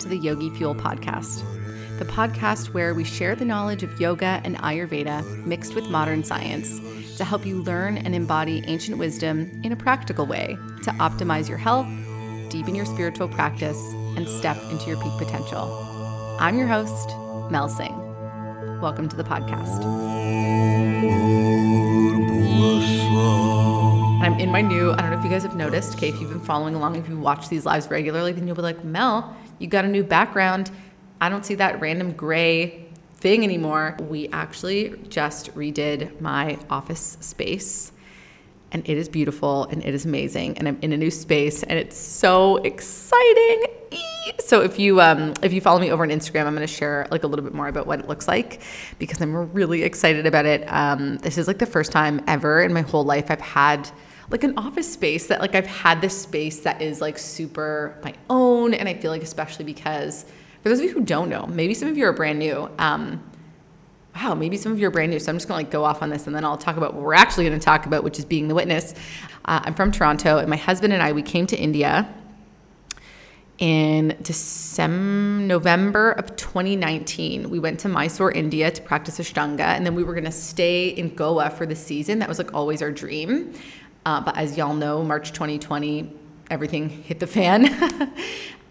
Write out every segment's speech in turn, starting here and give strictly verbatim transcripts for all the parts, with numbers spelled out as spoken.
to the Yogi Fuel podcast, the podcast where we share the knowledge of yoga and Ayurveda mixed with modern science to help you learn and embody ancient wisdom in a practical way to optimize your health, deepen your spiritual practice, and step into your peak potential. I'm your host, Mel Singh. Welcome to the podcast. I'm in my new, I don't know if you guys have noticed, okay, if you've been following along, if you watch these lives regularly, then you'll be like, Mel, you got a new background. I don't see that random gray thing anymore. We actually just redid my office space. And it is beautiful and it is amazing. And I'm in a new space and it's so exciting. So if you um, if you follow me over on Instagram, I'm going to share like a little bit more about what it looks like because I'm really excited about it. Um, this is like the first time ever in my whole life I've had like an office space that like I've had this space that is like super my own. And I feel like especially because for those of you who don't know, maybe some of you are brand new. Um, Wow, maybe some of you are brand new, so I'm just going to like go off on this, and then I'll talk about what we're actually going to talk about, which is being the witness. Uh, I'm from Toronto, and my husband and I, we came to India in December, November of twenty nineteen. We went to Mysore, India to practice Ashtanga, and then we were going to stay in Goa for the season. That was like always our dream. Uh, but as y'all know, March twenty twenty, everything hit the fan,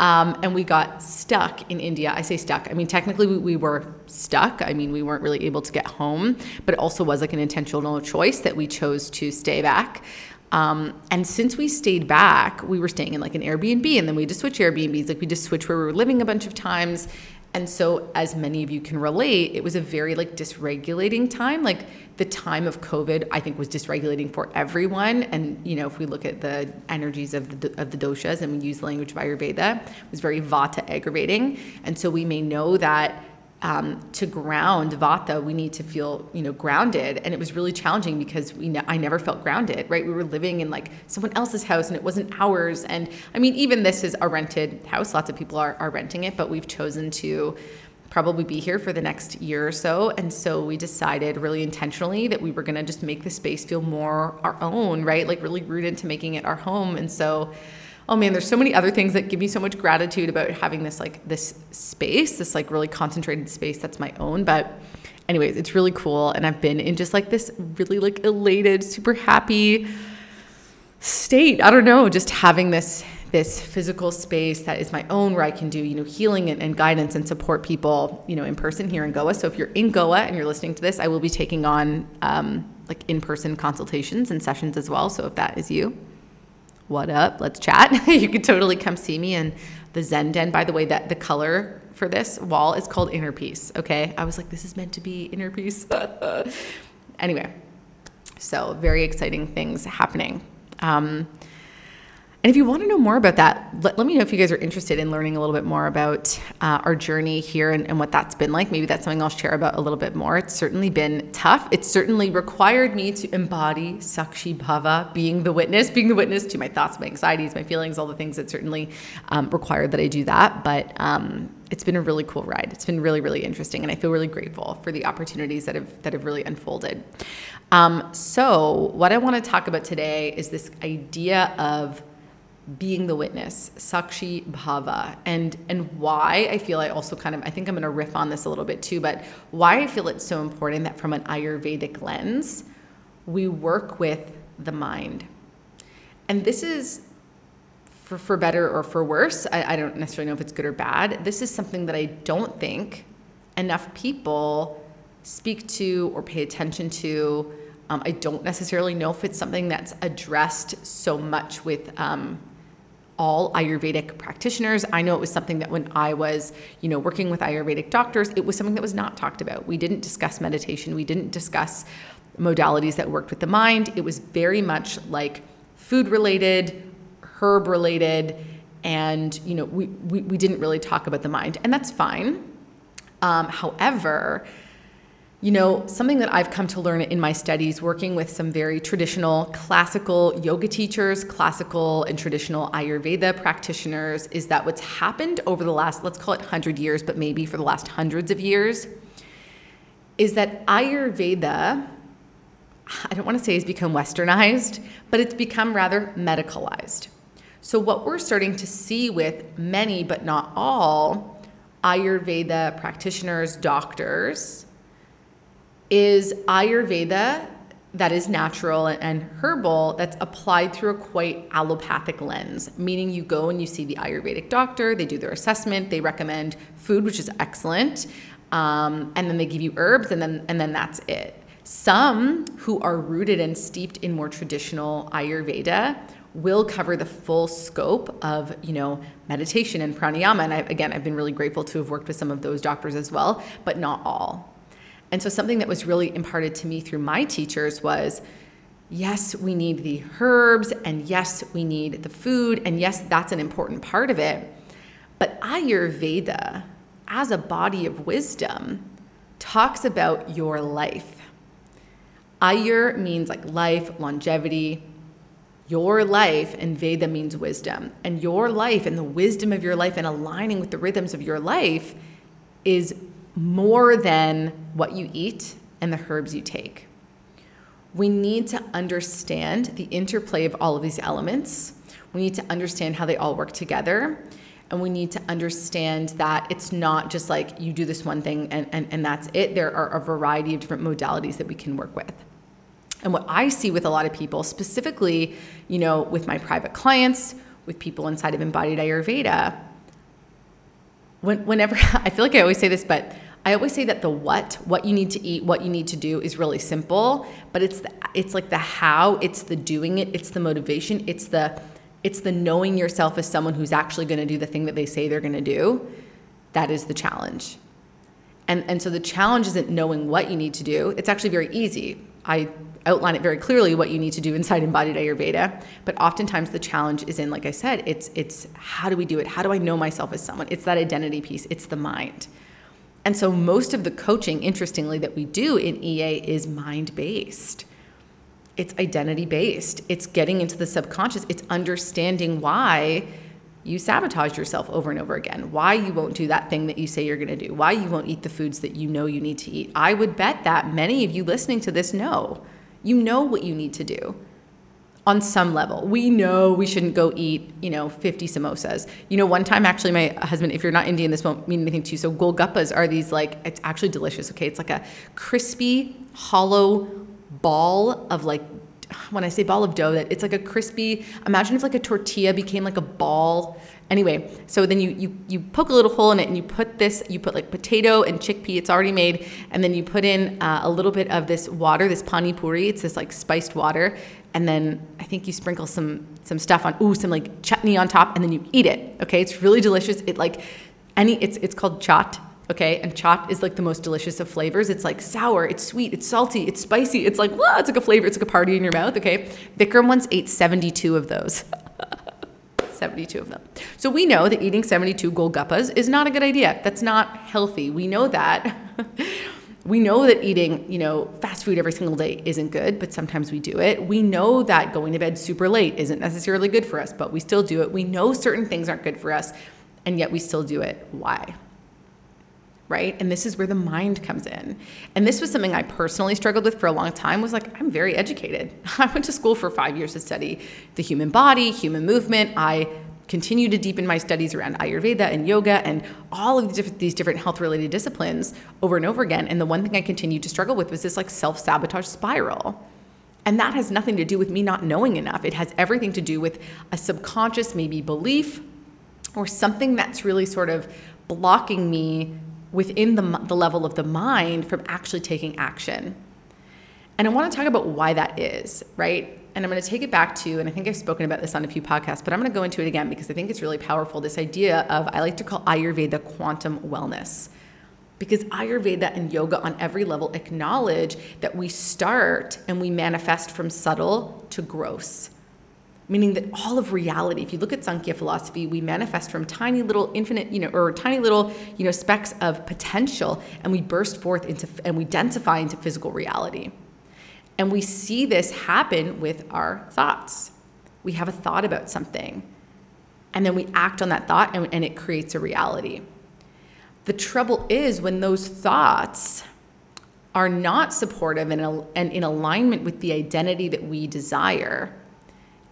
um, and we got stuck in India. I say stuck. I mean, technically we, we were stuck. I mean, we weren't really able to get home, but it also was like an intentional choice that we chose to stay back. Um, and since we stayed back, we were staying in like an Airbnb, and then we just switched Airbnbs. Like we just switched where we were living a bunch of times. And so as many of you can relate, it was a very like dysregulating time. Like the time of COVID, I think, was dysregulating for everyone. And, you know, if we look at the energies of the, of the doshas and we use the language of Ayurveda, it was very Vata aggravating. And so we may know that um, to ground Vata, we need to feel, you know, grounded. And it was really challenging because we ne- I never felt grounded, right? We were living in like someone else's house and it wasn't ours. And I mean, even this is a rented house. Lots of people are, are renting it, but we've chosen to probably be here for the next year or so. And so we decided really intentionally that we were going to just make the space feel more our own, right? Like really rooted into making it our home. And so, oh man, there's so many other things that give me so much gratitude about having this like this space, this like really concentrated space that's my own. But anyways, it's really cool. And I've been in just like this really like elated, super happy state. I don't know, just having this this physical space that is my own where I can do, you know, healing and, and guidance and support people, you know, in person here in Goa. So if you're in Goa and you're listening to this, I will be taking on um, like in-person consultations and sessions as well. So if that is you, what up? Let's chat. You can totally come see me in the Zen Den. By the way, that the color for this wall is called Inner Peace. Okay. I was like, this is meant to be Inner Peace. Anyway, so very exciting things happening. Um, And if you want to know more about that, let, let me know if you guys are interested in learning a little bit more about uh, our journey here and, and what that's been like. Maybe that's something I'll share about a little bit more. It's certainly been tough. It certainly required me to embody Sakshi Bhava, being the witness, being the witness to my thoughts, my anxieties, my feelings, all the things that certainly um, required that I do that. But um, it's been a really cool ride. It's been really, really interesting. And I feel really grateful for the opportunities that have that have really unfolded. Um, so what I want to talk about today is this idea of being the witness, Sakshi Bhava, and and why I feel I also kind of, I think I'm going to riff on this a little bit too, but why I feel it's so important that from an Ayurvedic lens, we work with the mind. And this is, for, for better or for worse, I, I don't necessarily know if it's good or bad, this is something that I don't think enough people speak to or pay attention to. Um, I don't necessarily know if it's something that's addressed so much with um, all Ayurvedic practitioners. I know it was something that when I was, you know, working with Ayurvedic doctors, it was something that was not talked about. We didn't discuss meditation. We didn't discuss modalities that worked with the mind. It was very much like food related, herb related, and, you know, we, we, we didn't really talk about the mind, and that's fine. Um, however, you know, something that I've come to learn in my studies, working with some very traditional classical yoga teachers, classical and traditional Ayurveda practitioners, is that what's happened over the last, let's call it one hundred years, but maybe for the last hundreds of years, is that Ayurveda, I don't want to say has become westernized, but it's become rather medicalized. So what we're starting to see with many, but not all, Ayurveda practitioners, doctors, is Ayurveda that is natural and herbal that's applied through a quite allopathic lens, meaning you go and you see the Ayurvedic doctor, they do their assessment, they recommend food, which is excellent, um, and then they give you herbs, and then and then that's it. Some who are rooted and steeped in more traditional Ayurveda will cover the full scope of, you know, meditation and pranayama, and I've, again, I've been really grateful to have worked with some of those doctors as well, but not all. And so something that was really imparted to me through my teachers was, yes, we need the herbs, and yes, we need the food, and yes, that's an important part of it. But Ayurveda, as a body of wisdom, talks about your life. Ayur means like life, longevity, your life, and Veda means wisdom. And your life and the wisdom of your life and aligning with the rhythms of your life is more than what you eat and the herbs you take. We need to understand the interplay of all of these elements. We need to understand how they all work together. And we need to understand that it's not just like you do this one thing and, and, and that's it. There are a variety of different modalities that we can work with. And what I see with a lot of people, specifically, you know, with my private clients, with people inside of Embodied Ayurveda, when, whenever, I feel like I always say this, but I always say that the what, what you need to eat, what you need to do is really simple, but it's the, it's like the how, it's the doing it, it's the motivation, it's the it's the knowing yourself as someone who's actually going to do the thing that they say they're going to do. That is the challenge. And, and so the challenge isn't knowing what you need to do. It's actually very easy. I outline it very clearly what you need to do inside Embodied Ayurveda, but oftentimes the challenge is in, like I said, it's it's how do we do it? How do I know myself as someone? It's that identity piece. It's the mind. And so most of the coaching, interestingly, that we do in E A is mind-based. It's identity-based. It's getting into the subconscious. It's understanding why you sabotage yourself over and over again, why you won't do that thing that you say you're going to do, why you won't eat the foods that you know you need to eat. I would bet that many of you listening to this know. You know what you need to do on some level. We know we shouldn't go eat, you know, fifty samosas. You know, one time, actually, my husband, if you're not Indian, this won't mean anything to you. So gol guppas are these, like, it's actually delicious, okay? It's like a crispy, hollow ball of, like, when I say ball of dough, that it's like a crispy, imagine if like a tortilla became like a ball. Anyway, so then you you you poke a little hole in it and you put this, you put like potato and chickpea, it's already made, and then you put in uh, a little bit of this water, this pani puri, it's this like spiced water, and then I think you sprinkle some some stuff on, ooh, some like chutney on top, and then you eat it, okay? It's really delicious. It like, any, it's it's called chaat, okay? And chaat is like the most delicious of flavors. It's like sour, it's sweet, it's salty, it's spicy, it's like, wow, it's like a flavor, it's like a party in your mouth, okay? Vikram once ate seventy-two of those. seventy-two of them. So we know that eating seventy-two gol guppas is not a good idea. That's not healthy. We know that. We know that eating, you know, fast food every single day isn't good, but sometimes we do it. We know that going to bed super late isn't necessarily good for us, but we still do it. We know certain things aren't good for us, and yet we still do it. Why? Right? And this is where the mind comes in. And this was something I personally struggled with for a long time, was like, I'm very educated. I went to school for five years to study the human body, human movement. I continue to deepen my studies around Ayurveda and yoga and all of these different health-related disciplines over and over again. And the one thing I continued to struggle with was this like self-sabotage spiral. And that has nothing to do with me not knowing enough. It has everything to do with a subconscious maybe belief or something that's really sort of blocking me within the, the level of the mind from actually taking action. And I want to talk about why that is, right? And I'm going to take it back to, and I think I've spoken about this on a few podcasts, but I'm going to go into it again because I think it's really powerful, this idea of, I like to call Ayurveda quantum wellness. Because Ayurveda and yoga on every level acknowledge that we start and we manifest from subtle to gross. Meaning that all of reality, if you look at Sankhya philosophy, we manifest from tiny little infinite, you know, or tiny little, you know, specks of potential, and we burst forth into, and we densify into physical reality. And we see this happen with our thoughts. We have a thought about something, and then we act on that thought, and, and it creates a reality. The trouble is when those thoughts are not supportive and, and in alignment with the identity that we desire,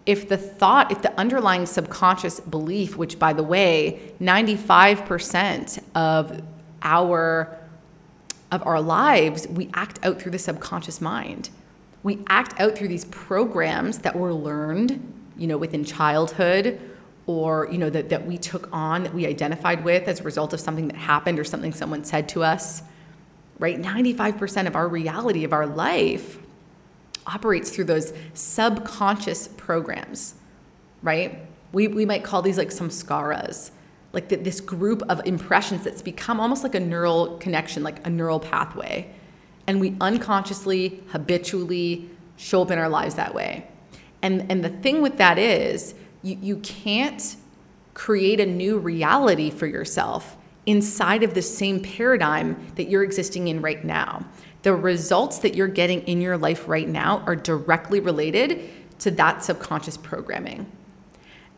if the thought, if the underlying subconscious belief, which by the way, ninety-five percent of our of our lives, we act out through the subconscious mind. We act out through these programs that were learned, you know, within childhood, or, you know, that, that we took on, that we identified with as a result of something that happened or something someone said to us, right? ninety-five percent of our reality, of our life, operates through those subconscious programs, right? We we might call these like samskaras, like the, this group of impressions that's become almost like a neural connection, like a neural pathway. And we unconsciously, habitually show up in our lives that way. And, and the thing with that is you, you can't create a new reality for yourself inside of the same paradigm that you're existing in right now. The results that you're getting in your life right now are directly related to that subconscious programming.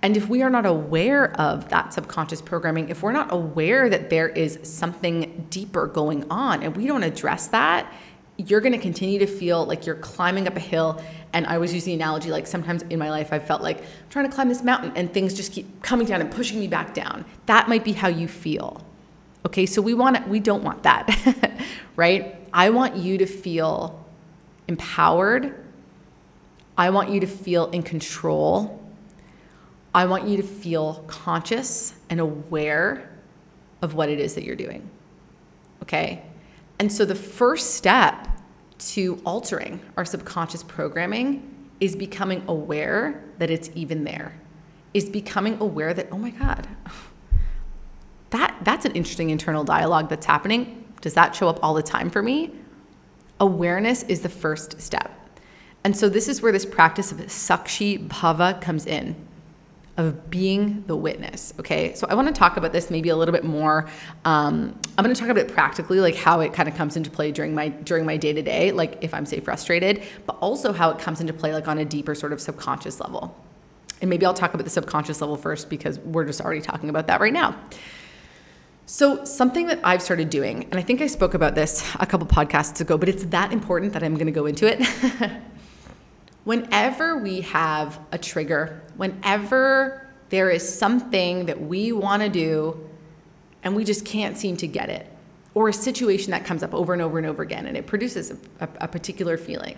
And if we are not aware of that subconscious programming, if we're not aware that there is something deeper going on and we don't address that, you're going to continue to feel like you're climbing up a hill. And I always use the analogy, like sometimes in my life, I felt like I'm trying to climb this mountain and things just keep coming down and pushing me back down. That might be how you feel. Okay, so we want to, we don't want that, right? I want you to feel empowered. I want you to feel in control. I want you to feel conscious and aware of what it is that you're doing, okay? And so the first step to altering our subconscious programming is becoming aware that it's even there, is becoming aware that, oh my God, that that's an interesting internal dialogue that's happening. Does that show up all the time for me? Awareness is the first step. And so this is where this practice of Sakshi Bhava comes in, of being the witness, okay? So I wanna talk about this maybe a little bit more. Um, I'm gonna talk about it practically, like how it kind of comes into play during my during my day-to-day, like if I'm, say, frustrated, but also how it comes into play like on a deeper sort of subconscious level. And maybe I'll talk about the subconscious level first because we're just already talking about that right now. So something that I've started doing, and I think I spoke about this a couple podcasts ago, but it's that important that I'm going to go into it. Whenever we have a trigger, whenever there is something that we want to do and we just can't seem to get it, or a situation that comes up over and over and over again and it produces a, a, a particular feeling,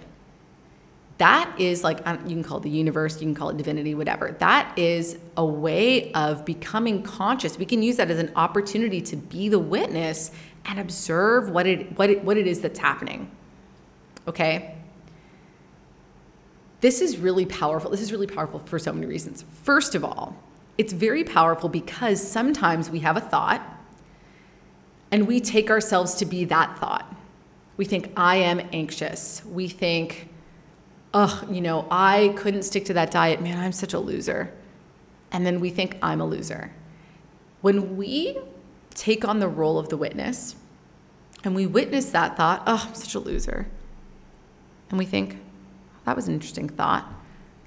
that is like, you can call it the universe, you can call it divinity, whatever. That is a way of becoming conscious. We can use that as an opportunity to be the witness and observe what it, what it, what it is that's happening, okay? This is really powerful. This is really powerful for so many reasons. First of all, it's very powerful because sometimes we have a thought and we take ourselves to be that thought. We think, I am anxious. We think, oh, you know, I couldn't stick to that diet. Man, I'm such a loser. And then we think, I'm a loser. When we take on the role of the witness and we witness that thought, oh, I'm such a loser. And we think, that was an interesting thought.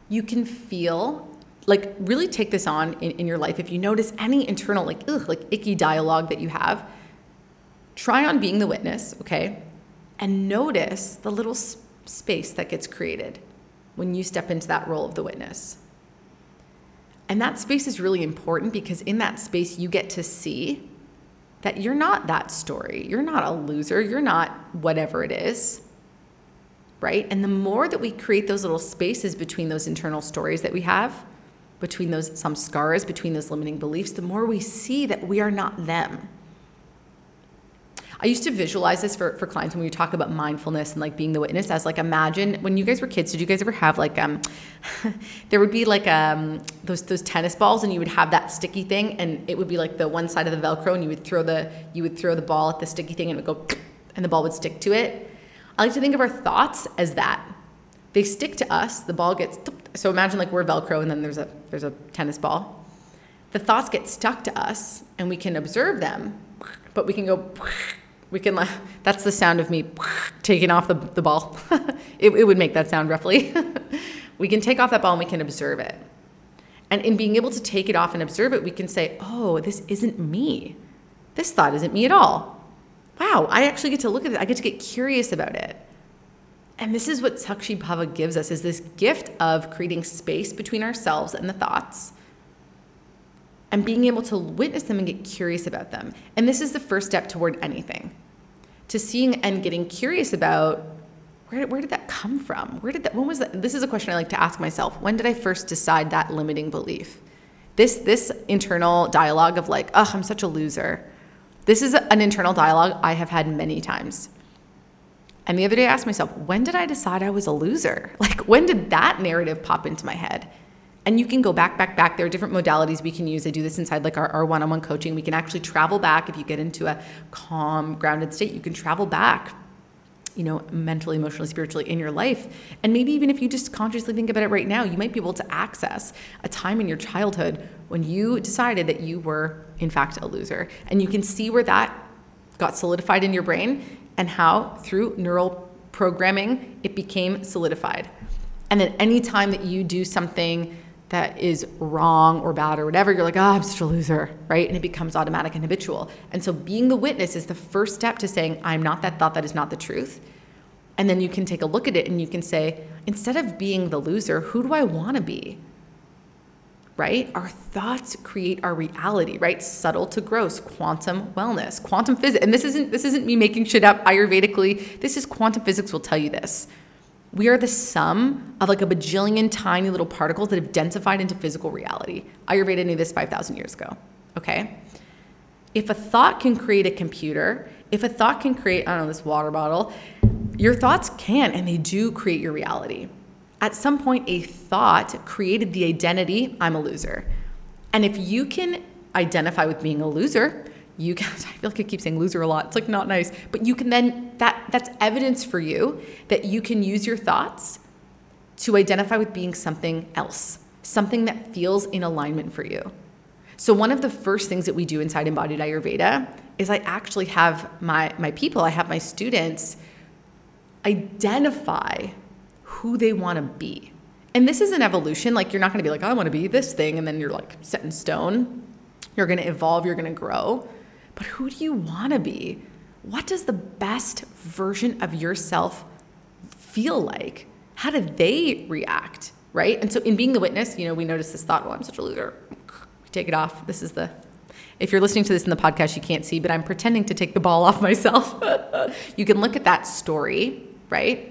You can feel, like, really take this on in, in your life. If you notice any internal, like, ugh, like icky dialogue that you have, try on being the witness, okay? And notice the little sp- space that gets created when you step into that role of the witness. And that space is really important because in that space you get to see that you're not that story. You're not a loser. You're not whatever it is, right? And the more that we create those little spaces between those internal stories that we have, between those samskaras, between those limiting beliefs, the more we see that we are not them. I used to visualize this for, for clients when we talk about mindfulness and like being the witness as like, imagine when you guys were kids, did you guys ever have like, um, there would be like um those those tennis balls and you would have that sticky thing and it would be like the one side of the Velcro and you would throw the, you would throw the ball at the sticky thing and it would go and the ball would stick to it. I like to think of our thoughts as that. They stick to us, the ball gets, so imagine like we're Velcro and then there's a there's a tennis ball. The thoughts get stuck to us and we can observe them, but we can go, we can laugh. That's the sound of me taking off the, the ball. it, it would make that sound roughly. We can take off that ball and we can observe it. And in being able to take it off and observe it, we can say, oh, this isn't me. This thought isn't me at all. Wow, I actually get to look at it. I get to get curious about it. And this is what Sakshi Bhava gives us, is this gift of creating space between ourselves and the thoughts and being able to witness them and get curious about them. And this is the first step toward anything, to seeing and getting curious about where, where did that come from? Where did that, when was that? This is a question I like to ask myself. When did I first decide that limiting belief? This, this internal dialogue of like, oh, I'm such a loser. This is an internal dialogue I have had many times. And the other day I asked myself, when did I decide I was a loser? Like, when did that narrative pop into my head? And you can go back, back, back. There are different modalities we can use. I do this inside like our, our one-on-one coaching. We can actually travel back. If you get into a calm, grounded state, you can travel back, you know, mentally, emotionally, spiritually in your life. And maybe even if you just consciously think about it right now, you might be able to access a time in your childhood when you decided that you were, in fact, a loser. And you can see where that got solidified in your brain, and how through neural programming, it became solidified. And then any time that you do something that is wrong or bad or whatever, you're like, oh, I'm such a loser, right? And it becomes automatic and habitual. And so being the witness is the first step to saying, I'm not that thought, that is not the truth. And then you can take a look at it and you can say, instead of being the loser, who do I wanna be, right? Our thoughts create our reality, right? Subtle to gross, quantum wellness, quantum physics. And this isn't, this isn't me making shit up Ayurvedically. This is quantum physics will tell you this. We are the sum of like a bajillion tiny little particles that have densified into physical reality. Ayurveda knew this five thousand years ago, okay? If a thought can create a computer, if a thought can create, I don't know, this water bottle, your thoughts can, and they do create your reality. At some point, a thought created the identity, I'm a loser. And if you can identify with being a loser, you can, I feel like I keep saying loser a lot. It's like not nice, but you can then, that that's evidence for you that you can use your thoughts to identify with being something else, something that feels in alignment for you. So one of the first things that we do inside Embodied Ayurveda is I actually have my, my people, I have my students identify who they want to be. And this is an evolution. Like, you're not going to be like, I want to be this thing, and then you're like set in stone. You're going to evolve, you're going to grow. But who do you want to be? What does the best version of yourself feel like? How do they react, right? And so in being the witness, you know, we notice this thought, well, I'm such a loser. We take it off. This is the, if you're listening to this in the podcast, you can't see, but I'm pretending to take the ball off myself. You can look at that story, right?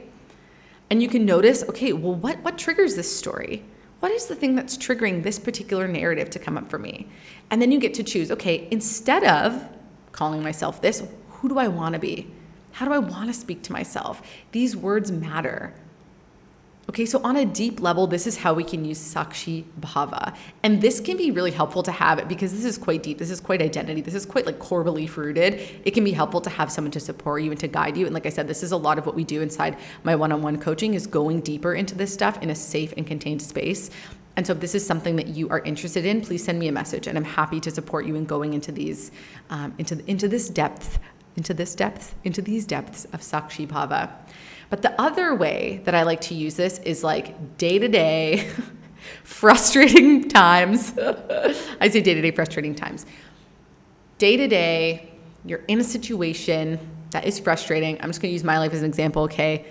And you can notice, okay, well, what, what triggers this story? What is the thing that's triggering this particular narrative to come up for me? And then you get to choose, okay, instead of calling myself this, who do I want to be? How do I want to speak to myself? These words matter. Okay, so on a deep level, this is how we can use Sakshi Bhava. And this can be really helpful to have it because this is quite deep. This is quite identity. This is quite like core belief rooted. It can be helpful to have someone to support you and to guide you. And like I said, this is a lot of what we do inside my one-on-one coaching, is going deeper into this stuff in a safe and contained space. And so if this is something that you are interested in, please send me a message and I'm happy to support you in going into these, um, into, into this depth, into this depth, into these depths of Sakshi Bhava. But the other way that I like to use this is like day-to-day frustrating times. I say day-to-day frustrating times. Day-to-day, you're in a situation that is frustrating. I'm just going to use my life as an example, okay?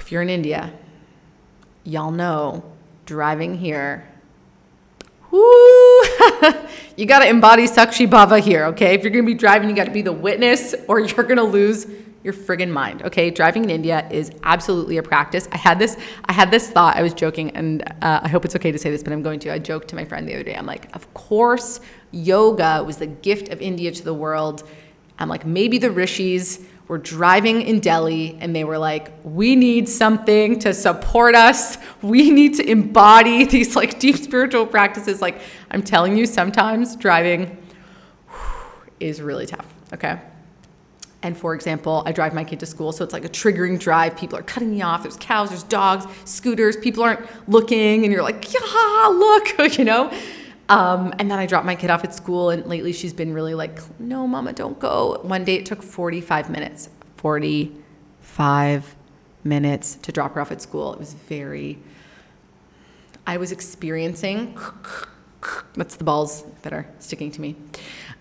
If you're in India, y'all know driving here, whoo, you got to embody Sakshi Bhava here, okay? If you're going to be driving, you got to be the witness or you're going to lose your friggin' mind, okay? Driving in India is absolutely a practice. I had this, I had this thought, I was joking, and uh, I hope it's okay to say this, but I'm going to. I joked to my friend the other day, I'm like, of course, yoga was the gift of India to the world. I'm like, maybe the rishis were driving in Delhi and they were like, we need something to support us. We need to embody these like deep spiritual practices. Like, I'm telling you, sometimes driving is really tough, okay? And for example, I drive my kid to school, so it's like a triggering drive. People are cutting me off. There's cows, there's dogs, scooters. People aren't looking, and you're like, yeah, look, you know? Um, and then I drop my kid off at school, and lately she's been really like, no, mama, don't go. One day it took forty-five minutes, forty-five minutes to drop her off at school. It was very, I was experiencing, that's the balls that are sticking to me.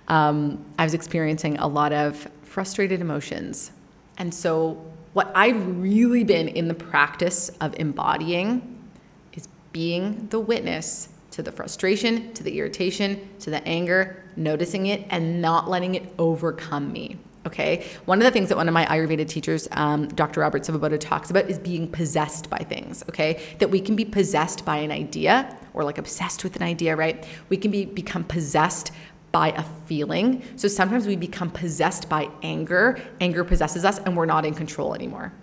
Um, I was experiencing a lot of frustrated emotions. And so what I've really been in the practice of embodying is being the witness to the frustration, to the irritation, to the anger, noticing it and not letting it overcome me. Okay. One of the things that one of my Ayurveda teachers, um, Doctor Robert Svoboda, talks about is being possessed by things. Okay. That we can be possessed by an idea, or like obsessed with an idea, right? We can be become possessed by a feeling. So sometimes we become possessed by anger. Anger possesses us and we're not in control anymore.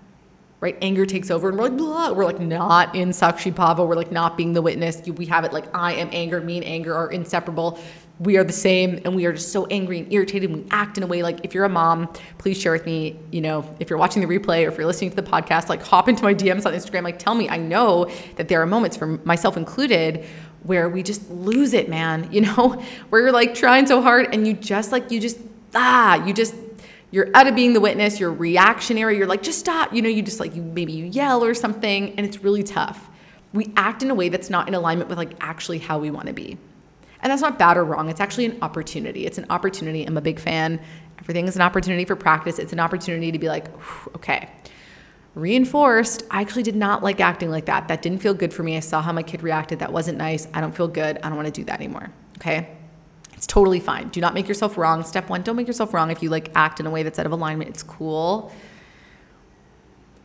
Right? Anger takes over and we're like, blah, we're like not in Sakshi Bhava. We're like not being the witness. We have it like, I am anger, me and anger are inseparable. We are the same, and we are just so angry and irritated, and we act in a way, like, if you're a mom, please share with me, you know, if you're watching the replay or if you're listening to the podcast, like hop into my D Ms on Instagram, like tell me. I know that there are moments, for myself included, where we just lose it, man, you know, where you're like trying so hard and you just like, you just, ah, you just, you're out of being the witness, you're reactionary, you're like, just stop, you know, you just like, you maybe you yell or something, and it's really tough. We act in a way that's not in alignment with like actually how we want to be. And that's not bad or wrong. It's actually an opportunity. It's an opportunity. I'm a big fan. Everything is an opportunity for practice. It's an opportunity to be like, okay, reinforced. I actually did not like acting like that. That didn't feel good for me. I saw how my kid reacted. That wasn't nice. I don't feel good. I don't want to do that anymore. Okay. It's totally fine. Do not make yourself wrong. Step one, don't make yourself wrong. If you like act in a way that's out of alignment, it's cool.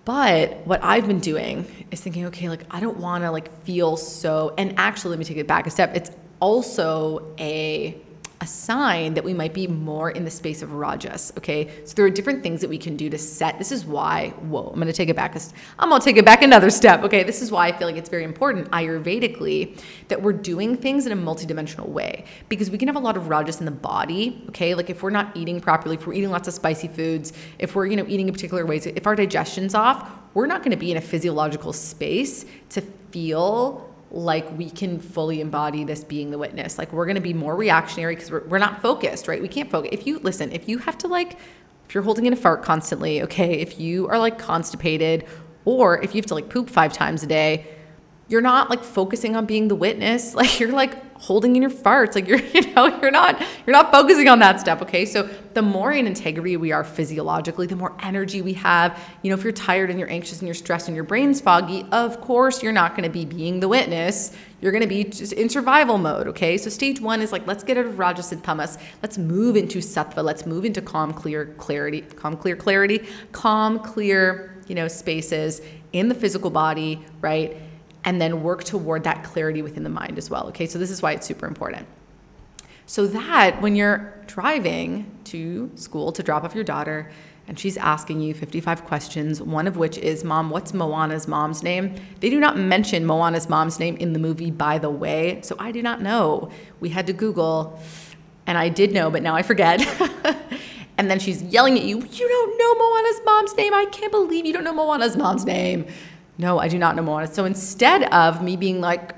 But what I've been doing is thinking, okay, like I don't want to like feel so, and actually let me take it back a step. It's also a a sign that we might be more in the space of rajas, okay? So there are different things that we can do to set, this is why, whoa, I'm going to take it back, a, I'm going to take it back another step, okay? This is why I feel like it's very important Ayurvedically that we're doing things in a multidimensional way, because we can have a lot of rajas in the body, okay? Like if we're not eating properly, if we're eating lots of spicy foods, if we're, you know, eating in particular ways, if our digestion's off, we're not going to be in a physiological space to feel like we can fully embody this being the witness. Like we're going to be more reactionary because we're, we're not focused, right? We can't focus. If you listen, if you have to like, if you're holding in a fart constantly, okay, if you are like constipated, or if you have to like poop five times a day, you're not like focusing on being the witness. Like you're like holding in your farts. Like you're, you know, you're not, you're not focusing on that stuff. Okay. So the more in integrity we are physiologically, the more energy we have. You know, if you're tired and you're anxious and you're stressed and your brain's foggy, of course you're not going to be being the witness. You're going to be just in survival mode. Okay. So stage one is like, let's get out of rajas and tamas. Let's move into sattva. Let's move into calm, clear clarity, calm, clear clarity, calm, clear, you know, spaces in the physical body. Right. And then work toward that clarity within the mind as well, okay? So this is why it's super important. So that when you're driving to school to drop off your daughter and she's asking you fifty-five questions, one of which is, Mom, what's Moana's mom's name? They do not mention Moana's mom's name in the movie, by the way, so I do not know. We had to Google, and I did know, but now I forget. And then she's yelling at you, you don't know Moana's mom's name. I can't believe you don't know Moana's mom's name. No, I do not know Moana. So instead of me being like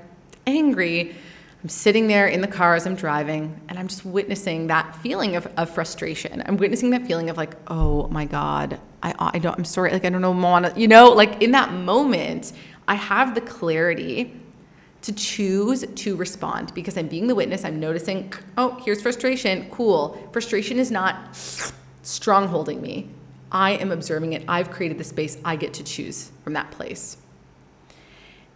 angry, I'm sitting there in the car as I'm driving and I'm just witnessing that feeling of, of frustration. I'm witnessing that feeling of like, oh my God, I, I don't, I'm sorry. Like, I don't know Moana, you know, like in that moment, I have the clarity to choose to respond because I'm being the witness. I'm noticing, oh, here's frustration. Cool. Frustration is not strongholding me. I am observing it. I've created the space. I get to choose from that place.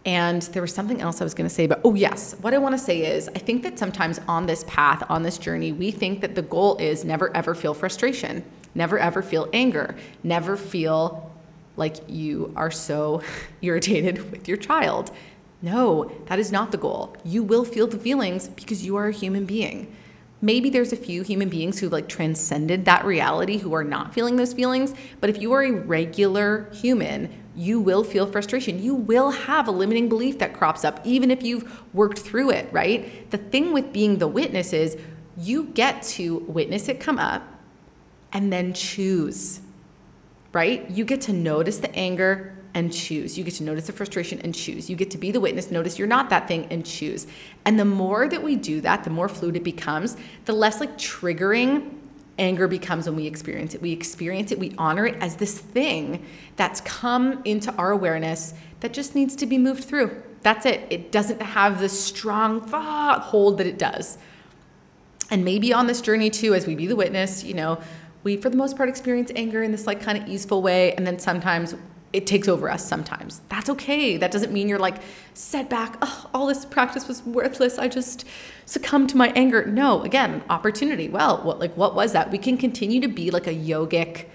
And there was something else I was going to say, but oh yes, what I want to say is I think that sometimes on this path, on this journey, we think that the goal is never ever feel frustration, never ever feel anger, never feel like you are so irritated with your child. No, that is not the goal. You will feel the feelings because you are a human being. Maybe there's a few human beings who like transcended that reality who are not feeling those feelings. But if you are a regular human, you will feel frustration. You will have a limiting belief that crops up, even if you've worked through it, right? The thing with being the witness is you get to witness it come up and then choose, right? You get to notice the anger and choose. You get to notice the frustration and choose. You get to be the witness, notice you're not that thing and choose. And the more that we do that, the more fluid it becomes, the less like triggering anger becomes when we experience it. We experience it, we honor it as this thing that's come into our awareness that just needs to be moved through. That's it. It doesn't have the strong hold that it does. And maybe on this journey too, as we be the witness, you know, we, for the most part, experience anger in this like kind of easeful way. And then sometimes it takes over us sometimes. That's okay. That doesn't mean you're like set back. Oh, all this practice was worthless. I just succumbed to my anger. No, again, opportunity. Well, what like what was that? We can continue to be like a yogic.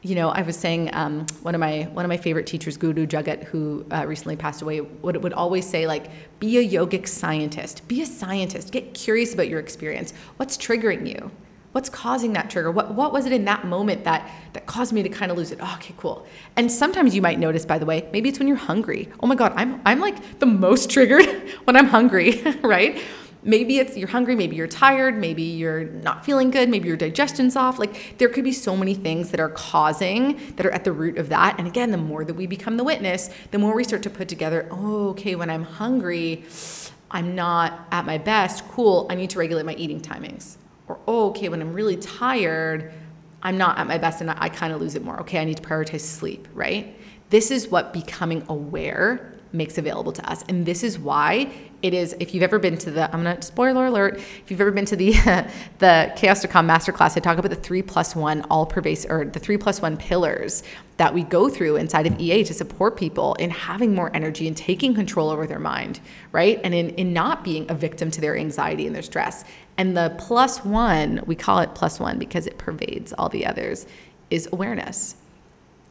You know, I was saying um, one of my one of my favorite teachers, Guru Jagat, who uh, recently passed away, would, would always say, like, be a yogic scientist. Be a scientist. Get curious about your experience. What's triggering you? What's causing that trigger? What what was it in that moment that that caused me to kind of lose it? Oh, okay, cool. And sometimes you might notice, by the way, maybe it's when you're hungry. Oh my God, I'm I'm like the most triggered when I'm hungry, right? Maybe it's you're hungry, maybe you're tired, maybe you're not feeling good, maybe your digestion's off. Like there could be so many things that are causing, that are at the root of that. And again, the more that we become the witness, the more we start to put together, oh, okay, when I'm hungry, I'm not at my best. Cool, I need to regulate my eating timings. Or, oh, okay, when I'm really tired, I'm not at my best and I, I kind of lose it more. Okay, I need to prioritize sleep, right? This is what becoming aware makes available to us. And this is why it is, if you've ever been to the, I'm going to, spoiler alert, if you've ever been to the uh, the Chaos to Calm Masterclass, I talk about the three plus one all pervasive, or the three plus one pillars that we go through inside of E A to support people in having more energy and taking control over their mind, right? And in, in not being a victim to their anxiety and their stress. And the plus one, we call it plus one because it pervades all the others, is awareness.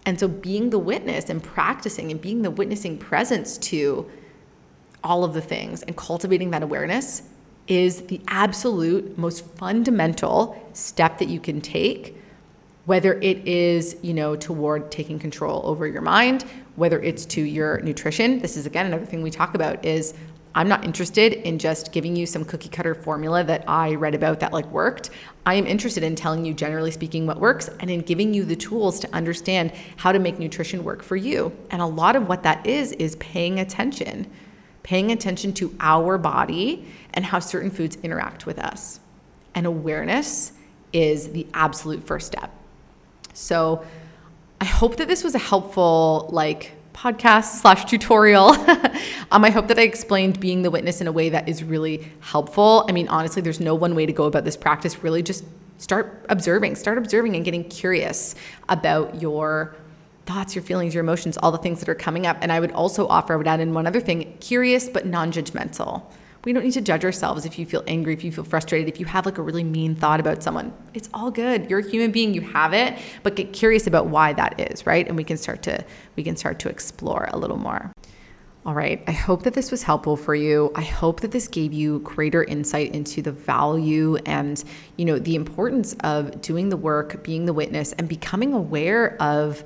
And so being the witness and practicing and being the witnessing presence to all of the things and cultivating that awareness is the absolute most fundamental step that you can take, whether it is, you know, toward taking control over your mind, whether it's to your nutrition. This is, again, another thing we talk about is I'm not interested in just giving you some cookie cutter formula that I read about that like worked. I am interested in telling you, generally speaking, what works and in giving you the tools to understand how to make nutrition work for you. And a lot of what that is, is paying attention, paying attention to our body and how certain foods interact with us. And awareness is the absolute first step. So I hope that this was a helpful, like, podcast slash tutorial. um, I hope that I explained being the witness in a way that is really helpful. I mean, honestly, there's no one way to go about this practice. Really just start observing, start observing and getting curious about your thoughts, your feelings, your emotions, all the things that are coming up. And I would also offer, I would add in one other thing, curious but non-judgmental. We don't need to judge ourselves if you feel angry, if you feel frustrated, if you have like a really mean thought about someone. It's all good. You're a human being, you have it, but get curious about why that is, right? And we can start to we can start to explore a little more. All right. I hope that this was helpful for you. I hope that this gave you greater insight into the value and, you know, the importance of doing the work, being the witness, and becoming aware of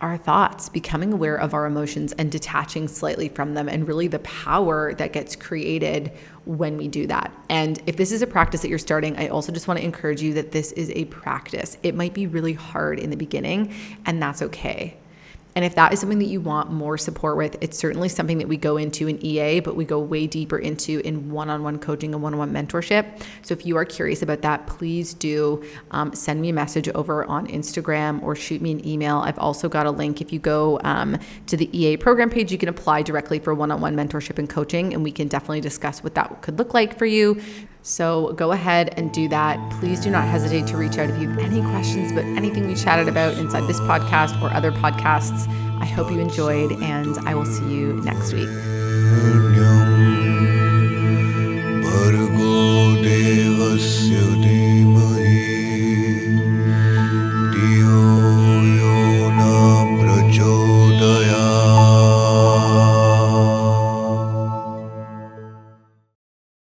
our thoughts, becoming aware of our emotions and detaching slightly from them, and really the power that gets created when we do that. And if this is a practice that you're starting, I also just want to encourage you that this is a practice. It might be really hard in the beginning, and that's okay. And if that is something that you want more support with, it's certainly something that we go into in E A, but we go way deeper into in one-on-one coaching and one-on-one mentorship. So if you are curious about that, please do um, send me a message over on Instagram or shoot me an email. I've also got a link. If you go um, to the E A program page, you can apply directly for one-on-one mentorship and coaching, and we can definitely discuss what that could look like for you. So go ahead and do that. Please do not hesitate to reach out if you have any questions about anything we chatted about inside this podcast or other podcasts. I hope you enjoyed, and I will see you next week.